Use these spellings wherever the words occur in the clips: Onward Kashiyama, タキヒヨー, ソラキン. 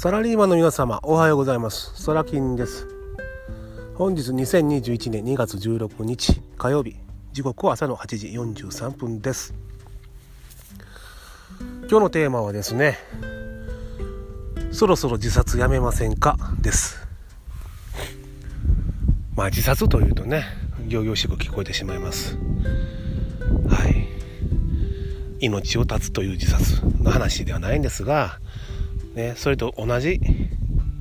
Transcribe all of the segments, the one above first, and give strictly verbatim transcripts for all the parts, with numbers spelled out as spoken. サラリーマンの皆様、おはようございます。ソラキンです。本日にせんにじゅういちねんにがつじゅうろくにち火曜日、時刻は朝のはちじよんじゅうさんぷんです。今日のテーマはですね、そろそろ自殺やめませんかです。まあ自殺というとね、仰々しく聞こえてしまいます。はい、命を絶つという自殺の話ではないんですがね、それと同じ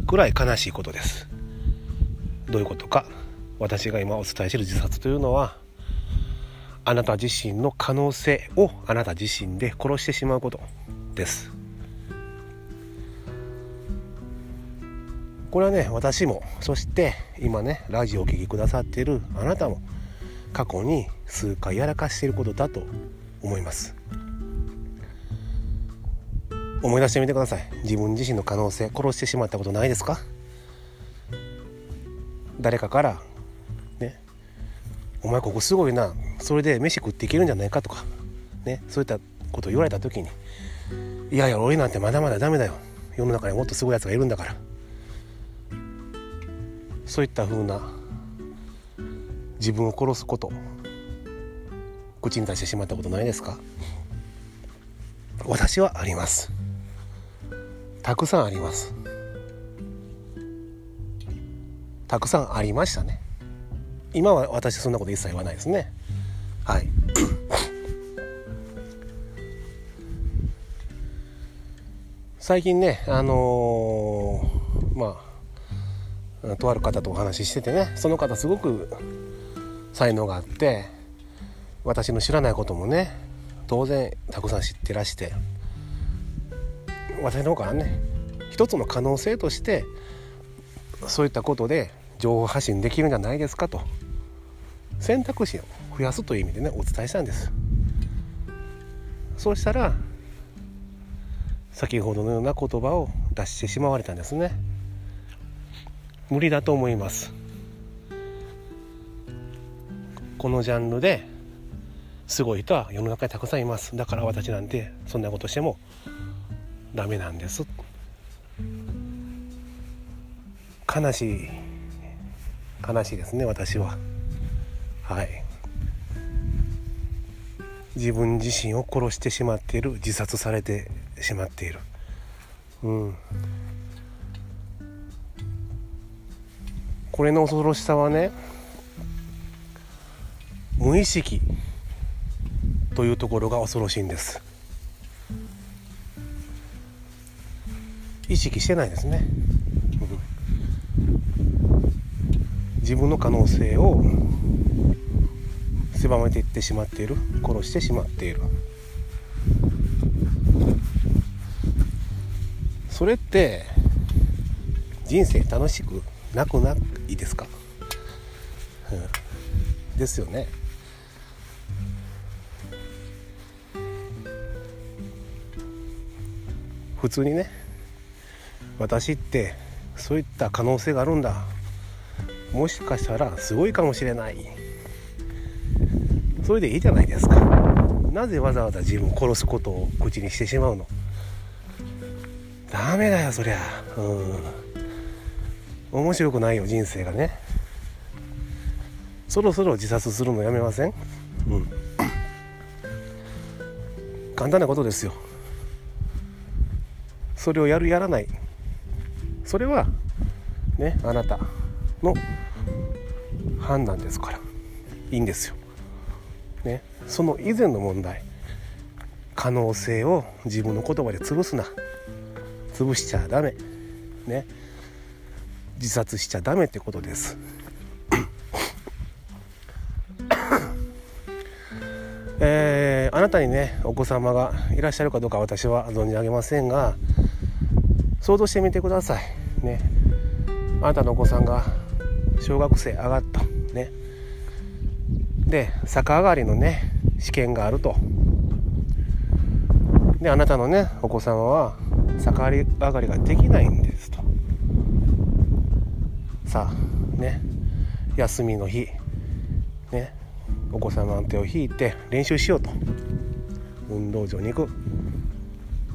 くらい悲しいことです。どういうことか、私が今お伝えしている自殺というのは、あなた自身の可能性をあなた自身で殺してしまうことです。これはね、私も、そして今ねラジオを聴きくださっているあなたも過去に数回やらかしていることだと思います。思い出してみてください。自分自身の可能性、殺してしまったことないですか？誰かからね、お前ここすごいな、それで飯食っていけるんじゃないかとかね、そういったことを言われた時に、いやいや俺なんてまだまだダメだよ、世の中にもっとすごいやつがいるんだから、そういった風な自分を殺すこと、口に出してしまったことないですか？私はあります。たくさんあります。たくさんありましたね。今は私そんなこと一切言わないですね。はい最近ね、あのー、まあとある方とお話ししててね、その方すごく才能があって、私の知らないこともね当然たくさん知ってらして、私の方からね、一つの可能性としてそういったことで情報発信できるんじゃないですかと、選択肢を増やすという意味でねお伝えしたんです。そうしたら先ほどのような言葉を出してしまわれたんですね。無理だと思います。このジャンルですごい人は世の中にたくさんいます。だから私なんてそんなことしてもダメなんです。悲しい、悲しいですね。私は、はい、自分自身を殺してしまっている、自殺されてしまっている、うん、これの恐ろしさはね、無意識というところが恐ろしいんです。意識してないですね。自分の可能性を狭めていってしまっている、殺してしまっている。それって人生楽しくなくないですか、うん、ですよね。普通にね、私ってそういった可能性があるんだ、もしかしたらすごいかもしれない、それでいいじゃないですか。なぜわざわざ自分を殺すことを口にしてしまうの？ダメだよそりゃ、うん、面白くないよ人生がね。そろそろ自殺するのやめません？うん、簡単なことですよ。それをやるやらない、それはね、あなたの判断ですからいいんですよ、ね、その以前の問題、可能性を自分の言葉で潰すな、潰しちゃダメ、ね、自殺しちゃダメってことです、えー、あなたにねお子様がいらっしゃるかどうか私は存じ上げませんが、想像してみてくださいね。あなたのお子さんが小学生上がった、ね、で逆上がりのね試験があると、であなたのねお子さんは逆上がりができないんですと。さあね、休みの日ね、お子さんの手を引いて練習しようと、運動場に行く、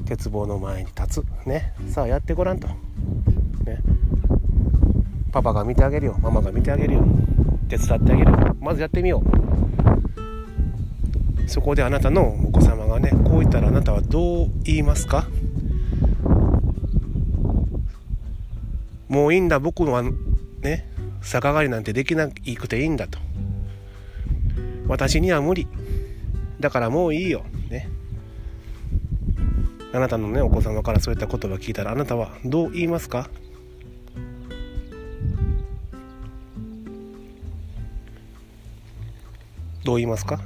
鉄棒の前に立つね、さあやってごらんと。ね。パパが見てあげるよ、ママが見てあげるよ、手伝ってあげるよ、まずやってみよう。そこであなたのお子様がね、こう言ったらあなたはどう言いますか？もういいんだ、僕はね、逆上がりなんてできなくていいんだと、私には無理だからもういいよ、ね。あなたのね、お子様からそういった言葉聞いたらあなたはどう言いますか？どう言いますか？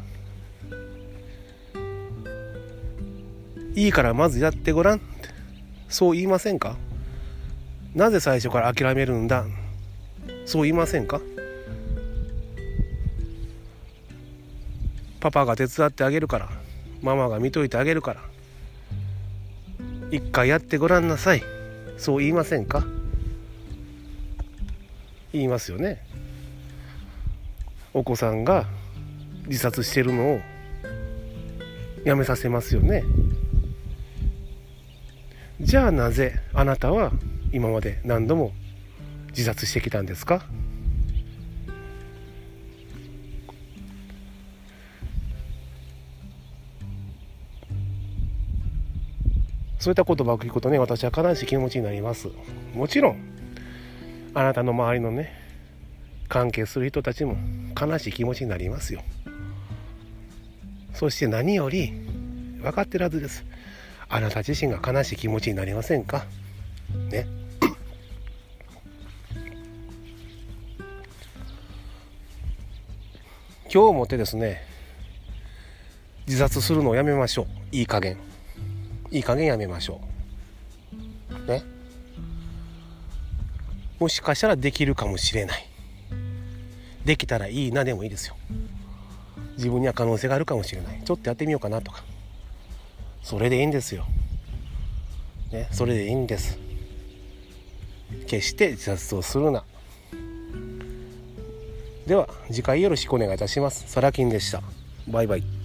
いいからまずやってごらんって、そう言いませんか？なぜ最初から諦めるんだ、そう言いませんか？パパが手伝ってあげるから、ママが見といてあげるから、一回やってごらんなさい、そう言いませんか？言いますよね。お子さんが自殺してるのをやめさせますよね。じゃあなぜあなたは今まで何度も自殺してきたんですか？そういった言葉を聞くとね、私は悲しい気持ちになります。もちろんあなたの周りのね、関係する人たちも悲しい気持ちになりますよ。そして何より分かってるはずです。あなた自身が悲しい気持ちになりませんかね。今日をもってですね、自殺するのをやめましょう。いい加減いい加減やめましょうね。もしかしたらできるかもしれない、できたらいいなでもいいですよ。自分には可能性があるかもしれない、ちょっとやってみようかなとか、それでいいんですよ、ね、それでいいんです。決して自殺をするな。では次回よろしくお願いいたします。サラキンでした。バイバイ。